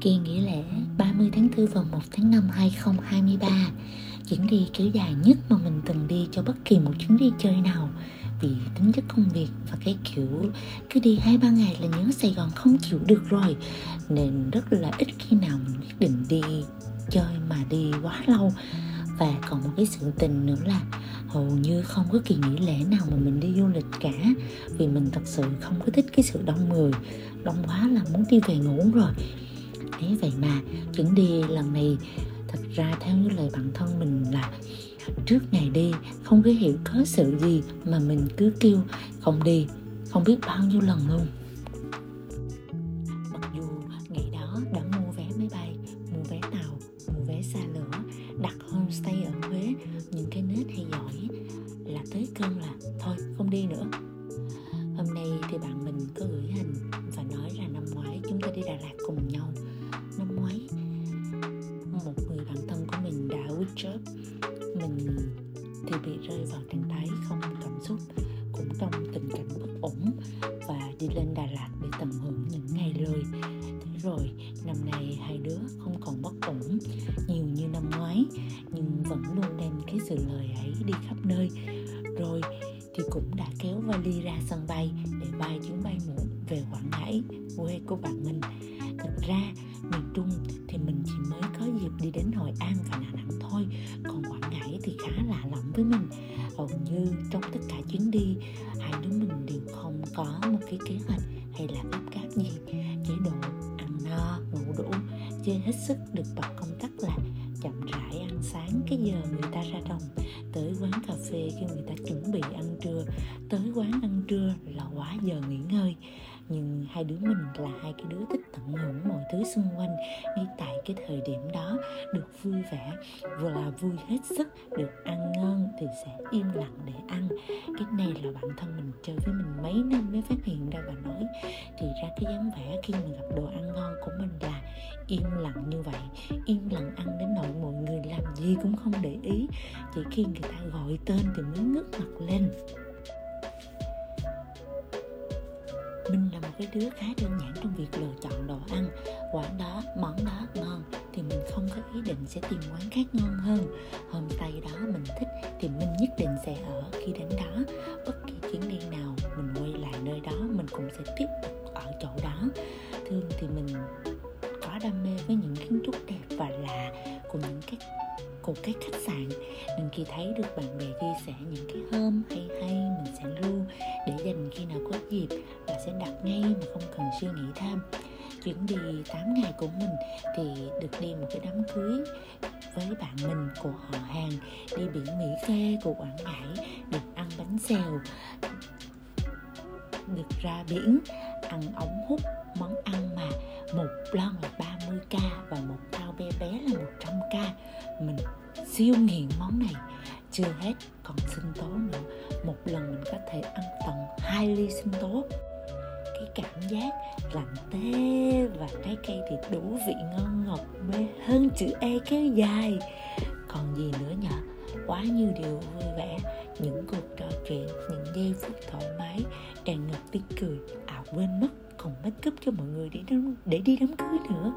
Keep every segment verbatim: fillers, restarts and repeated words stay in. Kỳ nghỉ lễ ba mươi tháng tư và một tháng năm hai không hai ba, chuyến đi kéo dài nhất mà mình từng đi cho bất kỳ một chuyến đi chơi nào, vì tính chất công việc và cái kiểu cứ đi hai ba ngày là nhớ Sài Gòn không chịu được rồi, nên rất là ít khi nào mình quyết định đi chơi mà đi quá lâu. Và còn một cái sự tình nữa là hầu như không có kỳ nghỉ lễ nào mà mình đi du lịch cả, vì mình thật sự không có thích cái sự đông người, đông quá là muốn đi về ngủ rồi. Thế vậy mà chuyến đi lần này thật ra theo như lời bản thân mình là trước ngày đi không có hiểu có sự gì mà mình cứ kêu không đi không biết bao nhiêu lần luôn. Mặc dù ngày đó đã mua vé máy bay, mua vé tàu, mua vé xa lửa, đặt homestay ở Huế, những cái nết hay giỏi là tới cơn là thôi không đi nữa. Hôm nay thì bạn mình có gửi hình và nói là năm ngoái chúng ta đi Đà Lạt cùng nhau. Năm ngoái một người bạn thân của mình đã quit job, mình thì bị rơi vào trạng thái không cảm xúc, cũng trong tình cảnh bất ổn, và đi lên Đà Lạt để tận hưởng những ngày lười. Thế rồi năm nay hai đứa không còn bất ổn nhiều như năm ngoái, nhưng vẫn luôn đem cái sự lười ấy đi khắp nơi. Rồi thì cũng đã kéo vali ra sân bay để bay chuyến bay muộn về Quảng Ngãi, quê của bạn mình. Thật ra miền Trung thì mình chỉ mới có dịp đi đến Hội An và Đà Nẵng thôi, còn Quảng Ngãi thì khá lạ lẫm với mình. Hầu như trong tất cả chuyến đi, hai đứa mình đều không có một cái kế hoạch hay là gấp gáp gì, chế độ ăn no ngủ đủ, chơi hết sức được bật công tắc là chậm rãi ăn sáng cái giờ người ta ra đồng, tới quán cà phê khi người ta chuẩn bị ăn trưa, tới quán ăn trưa là quá giờ nghỉ ngơi. Nhưng hai đứa mình là hai cái đứa thích tận hưởng mọi thứ xung quanh ngay tại cái thời điểm đó, được vui vẻ vừa là vui hết sức, được ăn ngon thì sẽ im lặng để ăn. Cái này là bản thân mình chơi với mình mấy năm mới phát hiện ra, và nói thì ra cái dáng vẻ khi mình gặp đồ ăn ngon của mình là im lặng như vậy, im lặng ăn đến nỗi mọi người làm gì cũng không để ý, chỉ khi người ta gọi tên thì mới ngước mặt lên. Mình là một cái đứa khá đơn giản trong việc lựa chọn đồ ăn, quán đó, món đó ngon thì mình không có ý định sẽ tìm quán khác ngon hơn. Homestay đó mình thích thì mình nhất định sẽ ở khi đến đó, bất kỳ chuyến đi nào mình quay lại nơi đó mình cũng sẽ tiếp tục ở chỗ đó. Thường thì mình có đam mê với những kiến trúc đẹp và lạ của những cái của các khách sạn, nên khi thấy được bạn bè chia sẻ những cái hôm hay hay mình sẽ lưu để dành khi nào có dịp là sẽ đặt ngay mà không cần suy nghĩ thêm. Chuyến đi tám ngày của mình thì được đi một cái đám cưới với bạn mình của họ hàng, đi biển Mỹ Khê của Quảng Ngãi, được ăn bánh xèo, được ra biển, ăn ống hút, món ăn mà một lon là ba mươi k và một thao bé bé là một trăm k. Mình siêu nghiện món này. Chưa hết còn sinh tố nữa, một lần mình có thể ăn tận hai ly sinh tố. Cái cảm giác lạnh tê và trái cây thì đủ vị ngon ngọt, mê hơn chữ E kéo dài. Còn gì nữa nhở? Quá nhiều điều vui vẻ, những cuộc trò chuyện, những giây phút thoải mái tràn ngập tiếng cười. À quên mất còn make up cho mọi người để, đám, để đi đám cưới nữa.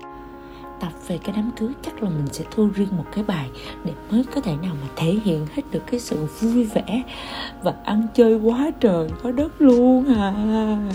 Tập về cái đám cưới chắc là mình sẽ thu riêng một cái bài để mới có thể nào mà thể hiện hết được cái sự vui vẻ và ăn chơi quá trời quá đất luôn à.